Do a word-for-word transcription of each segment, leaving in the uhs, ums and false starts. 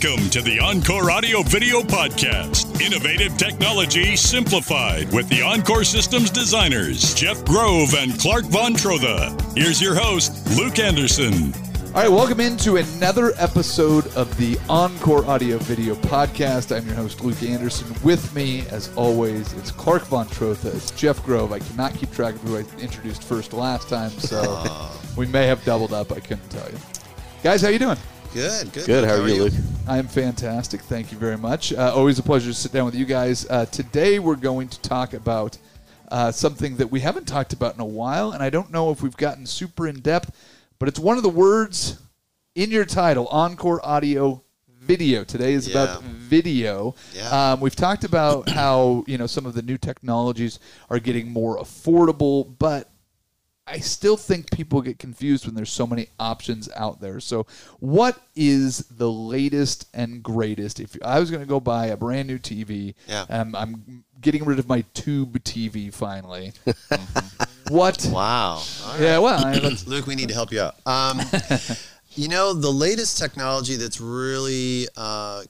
Welcome to the Encore Audio Video Podcast. Innovative technology simplified with the Encore Systems designers, Jeff Grove and Clark Von Trotha. Here's your host, Luke Anderson. All right, welcome into another episode of the Encore Audio Video Podcast. I'm your host, Luke Anderson. With me, as always, it's Clark Von Trotha. It's Jeff Grove. I cannot keep track of who I introduced first last time, so we may have doubled up. I couldn't tell you. Guys, how you doing? Good, good. Good. How, How are you, Luke? I'm fantastic. Thank you very much. Uh, always a pleasure to sit down with you guys. Uh, today we're going to talk about uh, something that we haven't talked about in a while, and I don't know if we've gotten super in-depth, but it's one of the words in your title, Encore Audio Video. Today is yeah. about video. Yeah. Um, we've talked about how, you know, some of the new technologies are getting more affordable, but I still think people get confused when there's so many options out there. So what is the latest and greatest? If I was going to go buy a brand new T V, yeah. um, I'm getting rid of my tube T V finally. What? Wow. Right. Yeah, well. I, Luke, we need to help you out. Um, you know, the latest technology that's really, uh,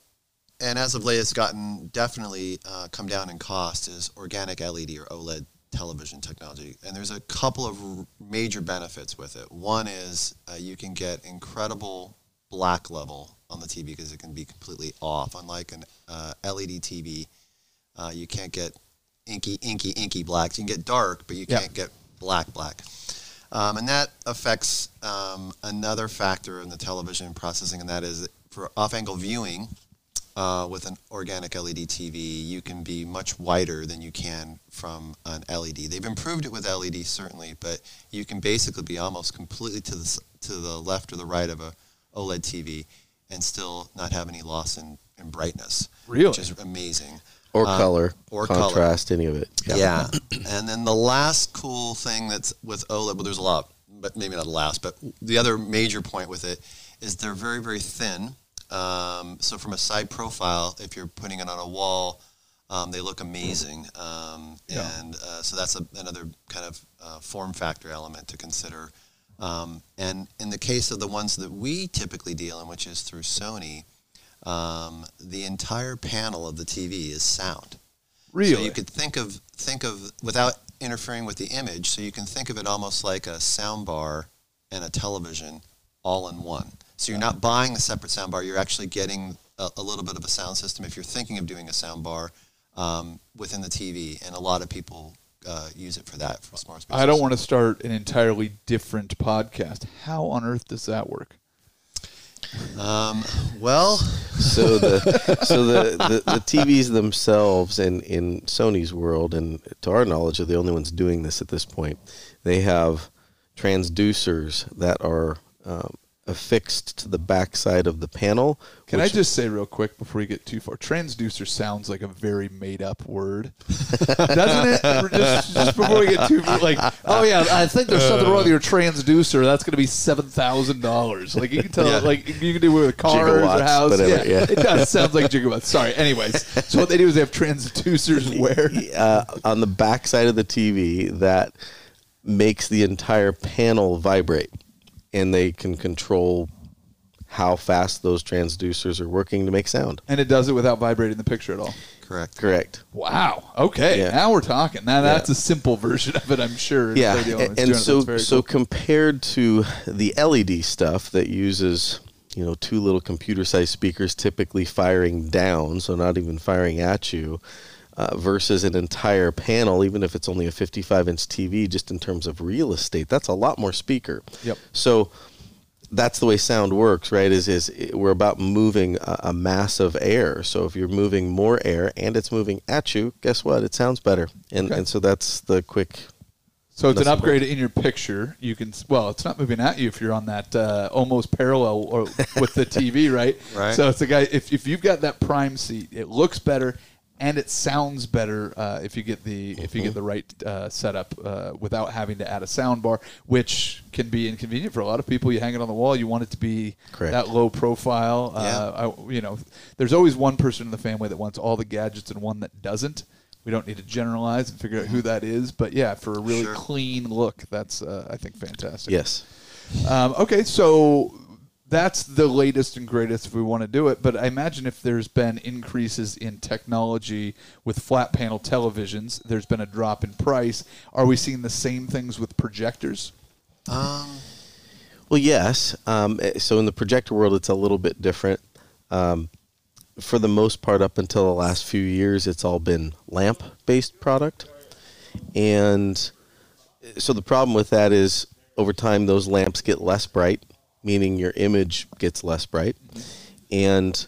and as of late has gotten definitely uh, come down in cost is organic L E D or OLED television technology, and there's a couple of r- major benefits with it. One is uh, you can get incredible black level on the T V because it can be completely off. Unlike an uh, L E D T V, uh, you can't get inky, inky, inky blacks. You can get dark, but you can't yep. get black, black. Um, and that affects um, another factor in the television processing, and that is that for off-angle viewing Uh, with an organic L E D T V, you can be much wider than you can from an L E D. They've improved it with L E D, certainly, but you can basically be almost completely to the to the left or the right of a OLED T V and still not have any loss in, in brightness, really? Which is amazing. Or um, color, or contrast, color. Any of it. Yeah. yeah. And then the last cool thing that's with OLED, well, there's a lot, but maybe not the last, but the other major point with it is they're very, very thin. Um, so from a side profile, if you're putting it on a wall, um, they look amazing. Um, yeah. And uh, so that's a, another kind of uh, form factor element to consider. Um, and in the case of the ones that we typically deal in, which is through Sony, um, the entire panel of the T V is sound. Really? So you could think of, think of without interfering with the image, so you can think of it almost like a sound bar and a television all in one. So you're not buying a separate soundbar. You're actually getting a, a little bit of a sound system if you're thinking of doing a soundbar um, within the T V, and a lot of people uh, use it for that. For smart speakers. I don't want to start an entirely different podcast. How on earth does that work? Um, well, so the so the, the, the T Vs themselves, and in Sony's world, and to our knowledge, are the only ones doing this at this point. They have transducers that are Um, affixed to the backside of the panel. Can I just say real quick before we get too far, transducer sounds like a very made-up word. Doesn't it? Just, just before we get too far, like, oh yeah, I think there's something wrong with your transducer. That's going to be seven thousand dollars. Like, you can tell, yeah. like, you can do it with cars or houses. Yeah, yeah. It does sound like gigawatts. Sorry. Anyways, so what they do is they have transducers where? Uh, on the backside of the T V that makes the entire panel vibrate. And they can control how fast those transducers are working to make sound. And it does it without vibrating the picture at all. Correct. Correct. Wow. Okay. Yeah. Now we're talking. Now that's yeah. a simple version of it, I'm sure. Yeah. And, and so, so cool. Compared to the L E D stuff that uses, you know, two little computer-sized speakers typically firing down, so not even firing at you, Uh, versus an entire panel, even if it's only a fifty-five inch T V, just in terms of real estate, that's a lot more speaker. Yep. So that's the way sound works, right? Is is it, we're about moving a, a mass of air. So if you're moving more air and it's moving at you, guess what? It sounds better. And okay. and so that's the quick. So it's an upgrade in your picture. You can well, it's not moving at you if you're on that uh, almost parallel or with the T V, right? Right. So it's a guy. If if you've got that prime seat, it looks better. And it sounds better uh, if you get the if you get the right uh, setup uh, without having to add a sound bar, which can be inconvenient for a lot of people. You hang it on the wall. You want it to be Correct. That low profile. Yeah. Uh, I, you know, there's always one person in the family that wants all the gadgets and one that doesn't. We don't need to generalize and figure out who that is. But yeah, for a really sure. clean look, that's uh, I think fantastic. Yes. Um, okay, so that's the latest and greatest if we want to do it. But I imagine if there's been increases in technology with flat panel televisions, there's been a drop in price. Are we seeing the same things with projectors? Um, well, yes. Um, so in the projector world, it's a little bit different. Um, for the most part, up until the last few years, it's all been lamp-based product. And so the problem with that is over time, those lamps get less bright, meaning your image gets less bright. And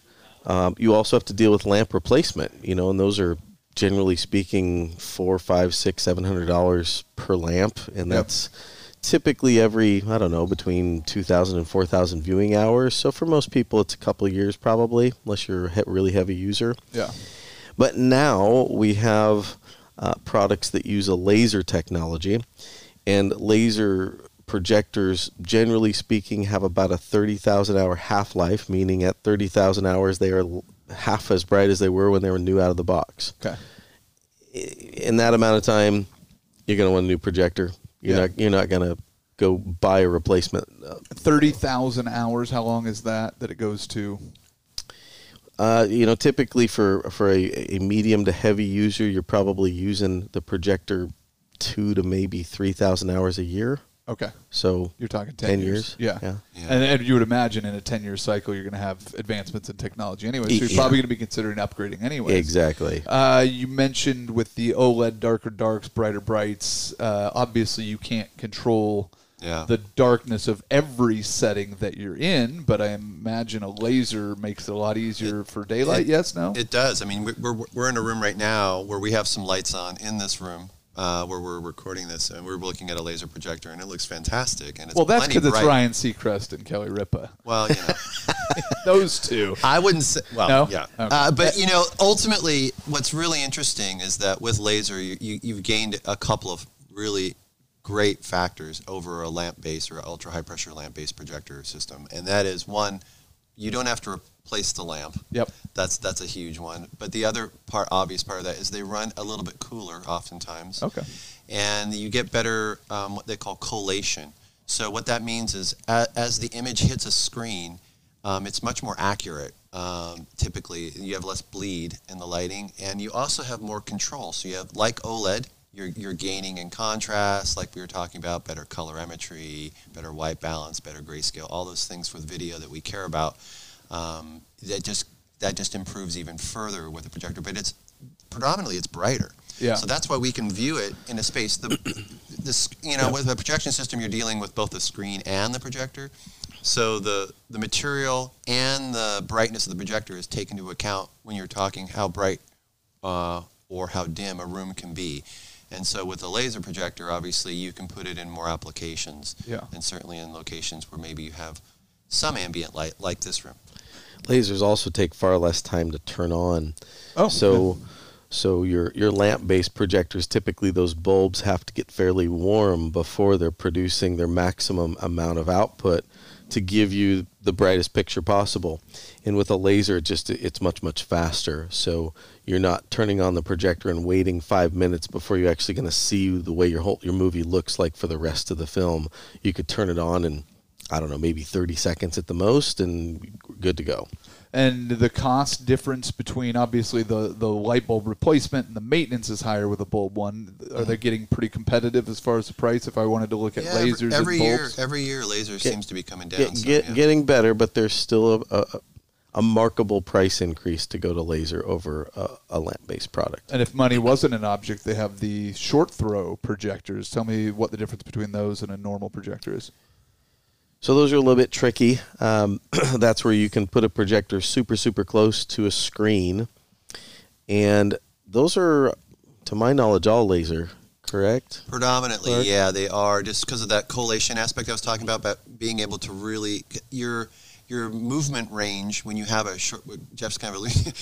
um, you also have to deal with lamp replacement, you know, and those are generally speaking four, five, six, seven hundred dollars per lamp. And that's yep. typically every, I don't know, between two thousand and four thousand viewing hours. So for most people, it's a couple of years probably, unless you're a really heavy user. Yeah. But now we have uh, products that use a laser technology, and laser projectors, generally speaking, have about a thirty thousand hour half-life, meaning at thirty thousand hours, they are half as bright as they were when they were new out of the box. Okay. In that amount of time, you're going to want a new projector. You're yeah. not You're not going to go buy a replacement. thirty thousand hours, how long is that that it goes to? Uh, you know, typically for, for a, a medium to heavy user, you're probably using the projector two to maybe three thousand hours a year. Okay. So you're talking ten, ten years. years. Yeah. yeah. yeah. And, and you would imagine in a ten-year cycle, you're going to have advancements in technology anyway. So you're yeah. probably going to be considering upgrading anyway. Exactly. Uh, you mentioned with the OLED darker darks, brighter brights, uh, obviously you can't control yeah. the darkness of every setting that you're in, but I imagine a laser makes it a lot easier it, for daylight. It, yes, no? It does. I mean, we're, we're, we're in a room right now where we have some lights on in this room. Uh, where we're recording this, and we're looking at a laser projector, and it looks fantastic. And it's well, that's because it's Ryan Seacrest and Kelly Ripa. Well, you know. Those two. I wouldn't say, well, no? yeah. Okay. Uh, but, you know, ultimately, what's really interesting is that with laser, you, you, you've gained a couple of really great factors over a lamp-based or ultra-high-pressure lamp-based projector system. And that is, one, you don't have to replace the lamp. Yep. That's that's a huge one. But the other part, obvious part of that is they run a little bit cooler oftentimes. Okay. And you get better um, what they call collation. So what that means is as, as the image hits a screen, um, it's much more accurate. Um, typically, you have less bleed in the lighting. And you also have more control. So you have, like OLED, you're, you're gaining in contrast, like we were talking about, better colorimetry, better white balance, better grayscale, all those things with video that we care about. Um, that just that just improves even further with a projector, but it's predominantly it's brighter. Yeah. So that's why we can view it in a space. The, this you know yeah. with a projection system, you're dealing with both the screen and the projector, so the the material and the brightness of the projector is taken into account when you're talking how bright uh, or how dim a room can be. And so with a laser projector, obviously you can put it in more applications. Yeah. And certainly in locations where maybe you have some ambient light, like this room. Lasers also take far less time to turn on. Oh, so yeah. so your your lamp-based projectors, typically those bulbs have to get fairly warm before they're producing their maximum amount of output to give you the brightest picture possible. And with a laser, it just it's much, much faster. So you're not turning on the projector and waiting five minutes before you're actually going to see the way your whole, your movie looks like for the rest of the film. You could turn it on and I don't know, maybe thirty seconds at the most, and good to go. And the cost difference between, obviously, the, the light bulb replacement and the maintenance is higher with a bulb one. Are mm-hmm. they getting pretty competitive as far as the price if I wanted to look at yeah, lasers every and bulbs? Year, every year, lasers get, seems to be coming down. Get, so, get, yeah. Getting better, but there's still a, a, a markable price increase to go to laser over a, a lamp-based product. And if money wasn't an object, they have the short-throw projectors. Tell me what the difference between those and a normal projector is. So those are a little bit tricky. Um, that's where you can put a projector super, super close to a screen. And those are, to my knowledge, all laser, correct? Predominantly, Clark? yeah, they are. Just because of that collation aspect I was talking about, about being able to really, your your movement range, when you have a short, Jeff's kind of alluding,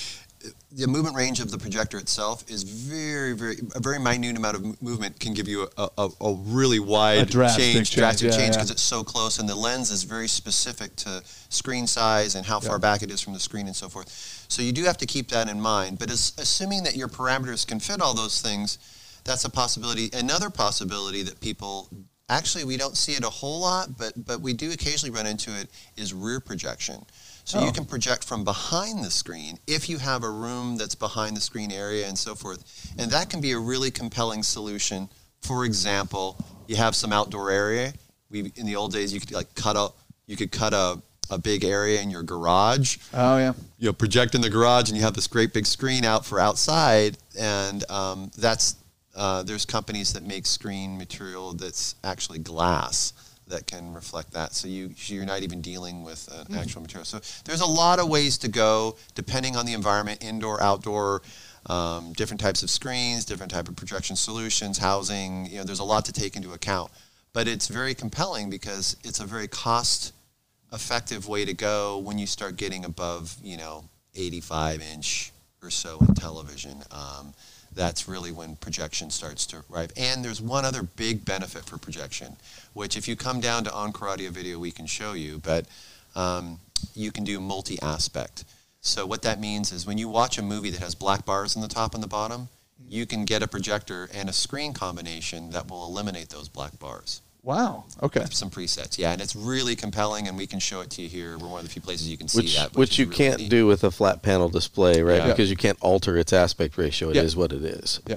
the movement range of the projector itself is very, very, a very minute amount of movement can give you a, a, a really wide a drastic change, change, drastic yeah, change because yeah. it's so close, and the lens is very specific to screen size and how yeah. far back it is from the screen and so forth. So you do have to keep that in mind. But as, assuming that your parameters can fit all those things, that's a possibility. Another possibility that people actually we don't see it a whole lot, but, but we do occasionally run into it, is rear projection. So oh. you can project from behind the screen if you have a room that's behind the screen area and so forth. And that can be a really compelling solution. For example, you have some outdoor area. We, in the old days, you could like cut a, you could cut a, a big area in your garage. Oh, yeah. You know, project in the garage and you have this great big screen out for outside. And um, that's, uh, there's companies that make screen material that's actually glass that can reflect that. So you, you're not even dealing with an mm-hmm. actual material. So there's a lot of ways to go depending on the environment, indoor, outdoor, um, different types of screens, different type of projection solutions, housing. You know, there's a lot to take into account. But it's very compelling because it's a very cost-effective way to go when you start getting above, you know, eighty-five inch or so in television. Um, that's really when projection starts to arrive. And there's one other big benefit for projection, which if you come down to Encore Audio Video, we can show you, but um, you can do multi-aspect. So what that means is when you watch a movie that has black bars on the top and the bottom, you can get a projector and a screen combination that will eliminate those black bars. Wow. Okay. Some presets. Yeah, and it's really compelling, and we can show it to you here. We're one of the few places you can see which, that. Which, which you really can't neat. do with a flat panel display, right? Yeah. Because you can't alter its aspect ratio. It yeah. is what it is. Yeah.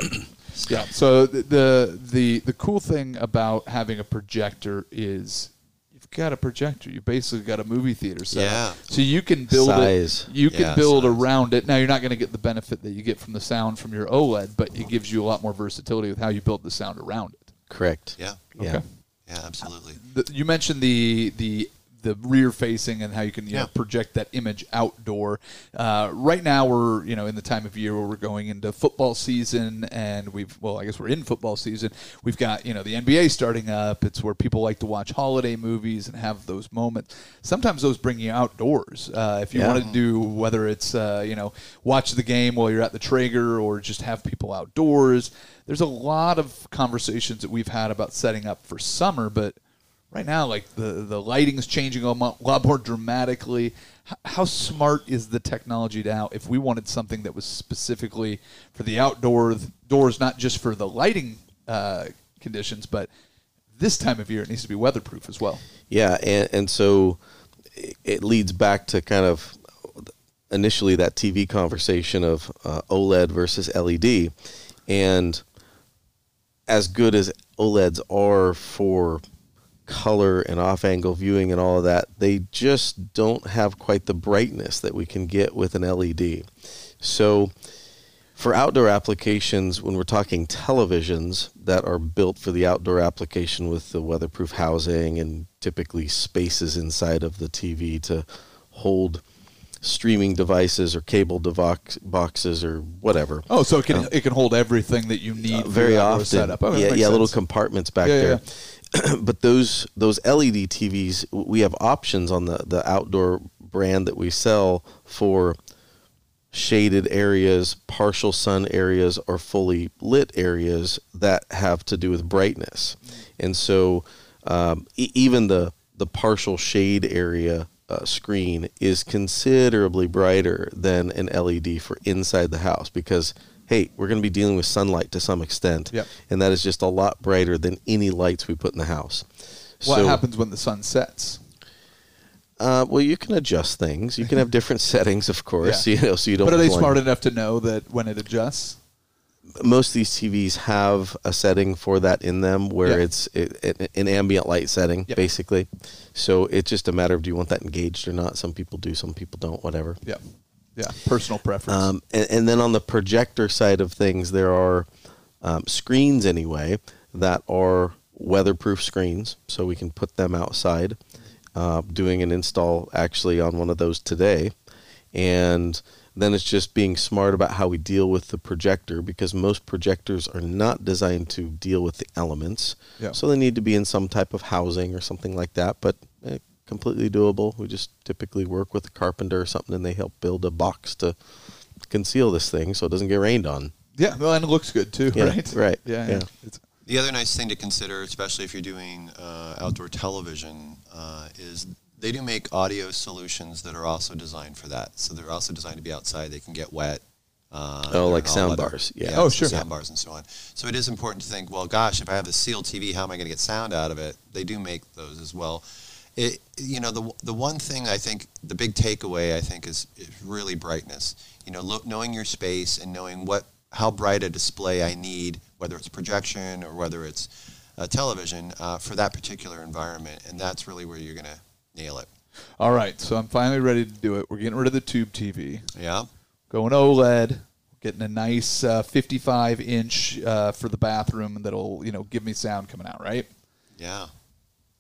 yeah. So the, the the the cool thing about having a projector is you've got a projector. You basically got a movie theater set. Yeah. So you can build size. it. You yeah, can build size. around it. Now you're not going to get the benefit that you get from the sound from your OLED, but it gives you a lot more versatility with how you build the sound around it. Correct. Yeah. Okay. Yeah. Yeah, absolutely. You mentioned the the the rear facing and how you can you yeah. know, project that image outdoor. Uh, right now, we're you know in the time of year where we're going into football season, and we've well, I guess we're in football season. We've got you know the N B A starting up. It's where people like to watch holiday movies and have those moments. Sometimes those bring you outdoors. Uh, if you yeah. want to do whether it's uh, you know watch the game while you're at the Traeger or just have people outdoors. There's a lot of conversations that we've had about setting up for summer, but right now, like the, the lighting is changing a lot more dramatically. H- how smart is the technology now if we wanted something that was specifically for the outdoor doors, not just for the lighting uh, conditions, but this time of year it needs to be weatherproof as well? Yeah, and, and so it leads back to kind of initially that T V conversation of uh, OLED versus L E D. And as good as OLEDs are for color and off-angle viewing and all of that, they just don't have quite the brightness that we can get with an L E D. So for outdoor applications, when we're talking televisions that are built for the outdoor application with the weatherproof housing and typically spaces inside of the T V to hold streaming devices or cable devox boxes or whatever. Oh, so it can um, it can hold everything that you need. Uh, very often, setup. Oh, yeah, yeah, sense. little compartments back yeah, there. Yeah. But those those L E D T Vs, we have options on the the outdoor brand that we sell for shaded areas, partial sun areas, or fully lit areas that have to do with brightness. And so, um, e- even the the partial shade area. Uh, screen is considerably brighter than an L E D for inside the house because, hey, we're going to be dealing with sunlight to some extent, yep. and that is just a lot brighter than any lights we put in the house. What so, happens when the sun sets? Uh, well, you can adjust things. You can have different settings, of course. Yeah. You know, so you don't. But are they blind. smart enough to know that when it adjusts? Most of these T Vs have a setting for that in them where yeah. it's it, it, an ambient light setting, yep. basically. So it's just a matter of do you want that engaged or not? Some people do, some people don't, whatever. Yeah, yeah. Personal preference. Um, and, and then on the projector side of things, there are um, screens anyway that are weatherproof screens. So we can put them outside. Uh, doing an install actually on one of those today. And then it's just being smart about how we deal with the projector because most projectors are not designed to deal with the elements. Yeah. So they need to be in some type of housing or something like that, but eh, completely doable. We just typically work with a carpenter or something, and they help build a box to conceal this thing so it doesn't get rained on. Yeah, well, and it looks good too, yeah, right? Right. Yeah, yeah. yeah. It's- the other nice thing to consider, especially if you're doing uh, outdoor television, uh, is they do make audio solutions that are also designed for that. So they're also designed to be outside. They can get wet. Uh, oh, like sound bars. Yeah. yeah. Oh, sure. Sound bars and so on. So it is important to think, well, gosh, if I have a sealed T V, how am I going to get sound out of it? They do make those as well. It, you know, the the one thing I think, the big takeaway I think is, is really brightness. You know, lo knowing your space and knowing what how bright a display I need, whether it's projection or whether it's uh, television, uh, for that particular environment. And that's really where you're going to nail it. All right, so I'm finally ready to do it. We're getting rid of the tube T V. Yeah. Going OLED, getting a nice uh, fifty-five inch uh, for the bathroom that'll, you know, give me sound coming out, right? Yeah.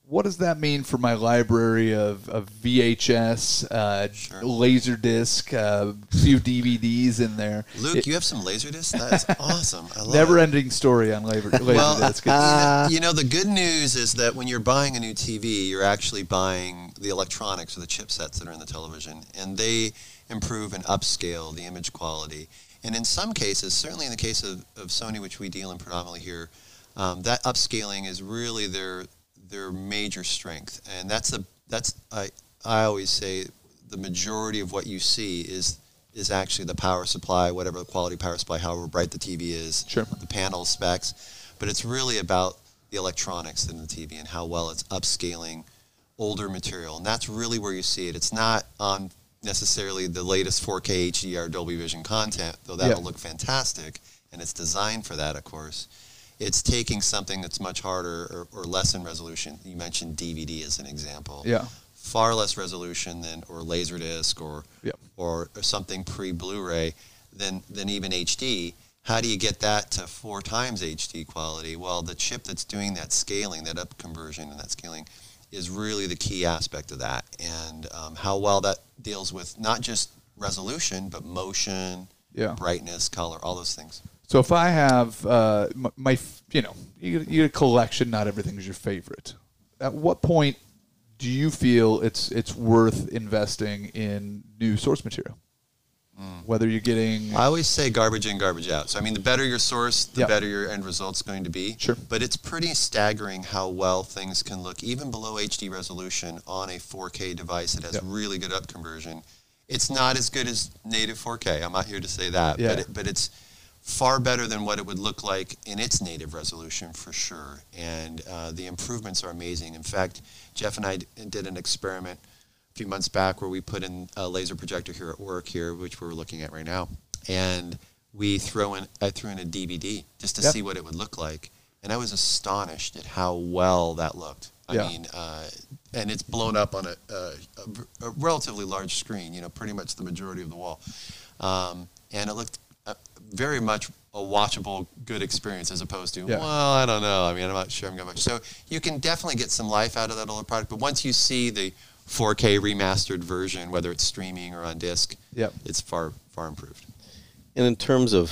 What does that mean for my library of, of V H S, uh, sure. Laserdisc, a uh, few D V Ds in there? Luke, it, you have some Laserdisc? That's awesome. I love Never-ending story on labor, Laserdisc. Well, uh, you know, the good news is that when you're buying a new T V, you're actually buying the electronics or the chipsets that are in the television, and they improve and upscale the image quality. And in some cases, certainly in the case of, of Sony, which we deal in predominantly here, um, that upscaling is really their... their major strength, and that's a that's I I always say the majority of what you see is is actually the power supply, whatever the quality power supply, however bright the T V is, sure. the panel specs, but it's really about the electronics in the T V and how well it's upscaling older material, and that's really where you see it. It's not on necessarily the latest four K H D R Dolby Vision content, though that yeah. will look fantastic, and it's designed for that, of course. It's taking something that's much harder or, or less in resolution. You mentioned D V D as an example. Yeah. Far less resolution than, or Laserdisc or, yep. or, or something pre-Blu-ray than, than even H D. How do you get that to four times H D quality? Well, the chip that's doing that scaling, that up conversion and that scaling is really the key aspect of that. And um, how well that deals with not just resolution, but motion, yeah. brightness, color, all those things. So if I have uh, my, my, you know, your, your collection, not everything's your favorite. At what point do you feel it's it's worth investing in new source material? Mm. Whether you're getting... I always say garbage in, garbage out. So, I mean, the better your source, the yeah. better your end result's going to be. Sure. But it's pretty staggering how well things can look, even below H D resolution on a four K device that has yeah. really good up conversion. It's not as good as native four K. I'm not here to say that. Yeah. But, it, but it's... far better than what it would look like in its native resolution, for sure. And uh, the improvements are amazing. In fact, Jeff and I d did an experiment a few months back where we put in a laser projector here at work here, which we're looking at right now. And we throw in, I threw in a D V D just to yep. see what it would look like. And I was astonished at how well that looked. I yeah. mean, uh, and it's blown up on a, a, a relatively large screen, you know, pretty much the majority of the wall. Um, and it looked very much a watchable, good experience as opposed to, yeah. well, I don't know. I mean, I'm not sure I'm going to. So you can definitely get some life out of that older product. But once you see the four K remastered version, whether it's streaming or on disc, yep. it's far, far improved. And in terms of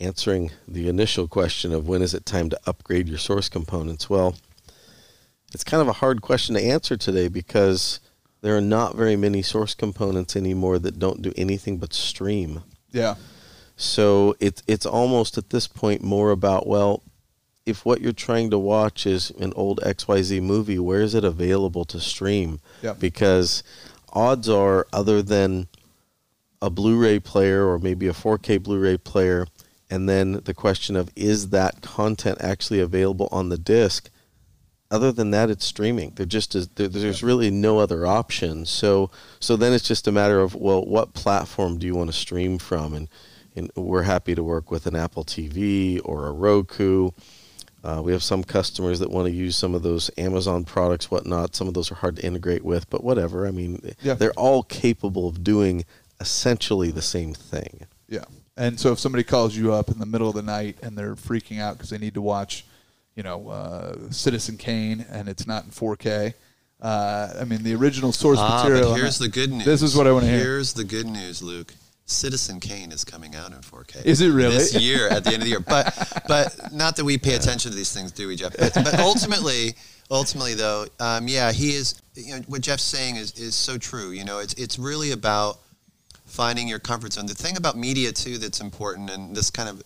answering the initial question of when is it time to upgrade your source components, well, it's kind of a hard question to answer today because there are not very many source components anymore that don't do anything but stream. Yeah. So it, it's almost at this point more about, well, if what you're trying to watch is an old X Y Z movie, where is it available to stream? Yeah. Because odds are, other than a Blu-ray player or maybe a four K Blu-ray player, and then the question of is that content actually available on the disc, other than that, it's streaming. There just is, there, there's yeah. really no other option. So, so then it's just a matter of, well, what platform do you want to stream from? And And we're happy to work with an Apple T V or a Roku. Uh, we have some customers that want to use some of those Amazon products, whatnot. Some of those are hard to integrate with, but whatever. I mean, yeah. they're all capable of doing essentially the same thing. Yeah. And so if somebody calls you up in the middle of the night and they're freaking out because they need to watch, you know, uh, Citizen Kane and it's not in four K, uh, I mean, the original source ah, material. But here's the good news. This is what I want to hear. Here's the good news, Luke. Citizen Kane is coming out in four K. Is it really? This year, at the end of the year. But but not that we pay attention to these things, do we, Jeff? But, but ultimately, ultimately though, um, yeah, he is, you know, what Jeff's saying is, is so true. You know, it's, it's really about finding your comfort zone. The thing about media, too, that's important, and this kind of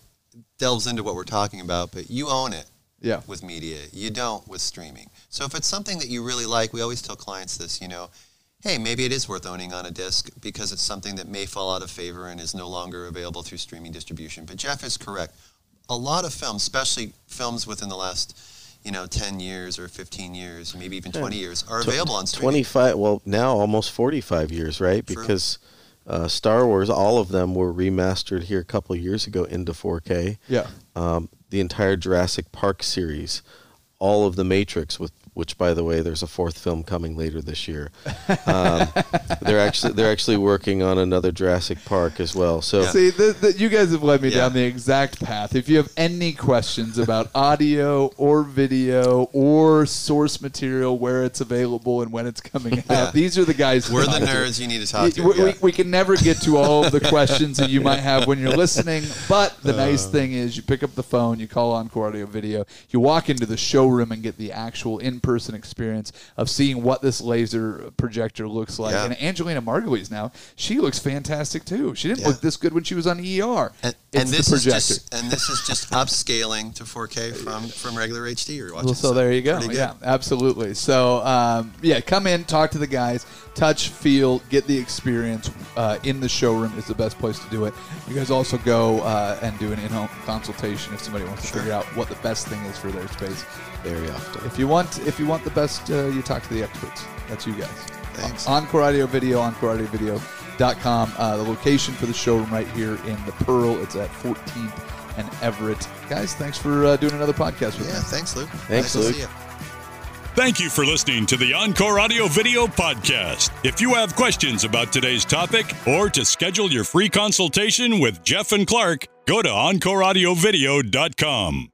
delves into what we're talking about, but you own it yeah. with media. You don't with streaming. So if it's something that you really like, we always tell clients this, you know, hey, maybe it is worth owning on a disc because it's something that may fall out of favor and is no longer available through streaming distribution. But Jeff is correct. A lot of films, especially films within the last, you know, ten years or fifteen years, maybe even twenty years, are available on streaming. twenty-five, well, now almost forty-five years, right? True. Because uh, Star Wars, all of them were remastered here a couple of years ago into four K. Yeah. Um, the entire Jurassic Park series, all of The Matrix, with which, by the way, there's a fourth film coming later this year. Um, they're actually they're actually working on another Jurassic Park as well. So yeah. See, the, the, you guys have led me yeah. down the exact path. If you have any questions about audio or video or source material, where it's available and when it's coming out, yeah. these are the guys. We're the nerds to. You need to talk we, to. We, yeah. we, we can never get to all of the questions that you might have when you're listening, but the uh, nice thing is you pick up the phone, you call Encore Audio Video, you walk into the showroom and get the actual in person experience of seeing what this laser projector looks like. Yeah. And Angelina Margulies now, she looks fantastic too. She didn't yeah. look this good when she was on E R. And, and this the projector. Is just, and this is just upscaling to four K from, from regular H D you're watching. Well, so, so there you go. Yeah, absolutely. So um, yeah, come in, talk to the guys, touch, feel, get the experience uh, in the showroom is the best place to do it. You guys also go uh, and do an in-home consultation if somebody wants sure. to figure out what the best thing is for their space. Very often. If you want, if you want the best, uh, you talk to the experts. That's you guys. Thanks. Encore Audio Video, Encore Audio Video dot com. Uh, the location for the showroom right here in the Pearl. It's at fourteenth and Everett. Guys, thanks for uh, doing another podcast with yeah, me. Yeah, thanks, Luke. Thanks, nice Luke. To see you. Thank you for listening to the Encore Audio Video Podcast. If you have questions about today's topic or to schedule your free consultation with Jeff and Clark, go to Encore Audio Video dot com.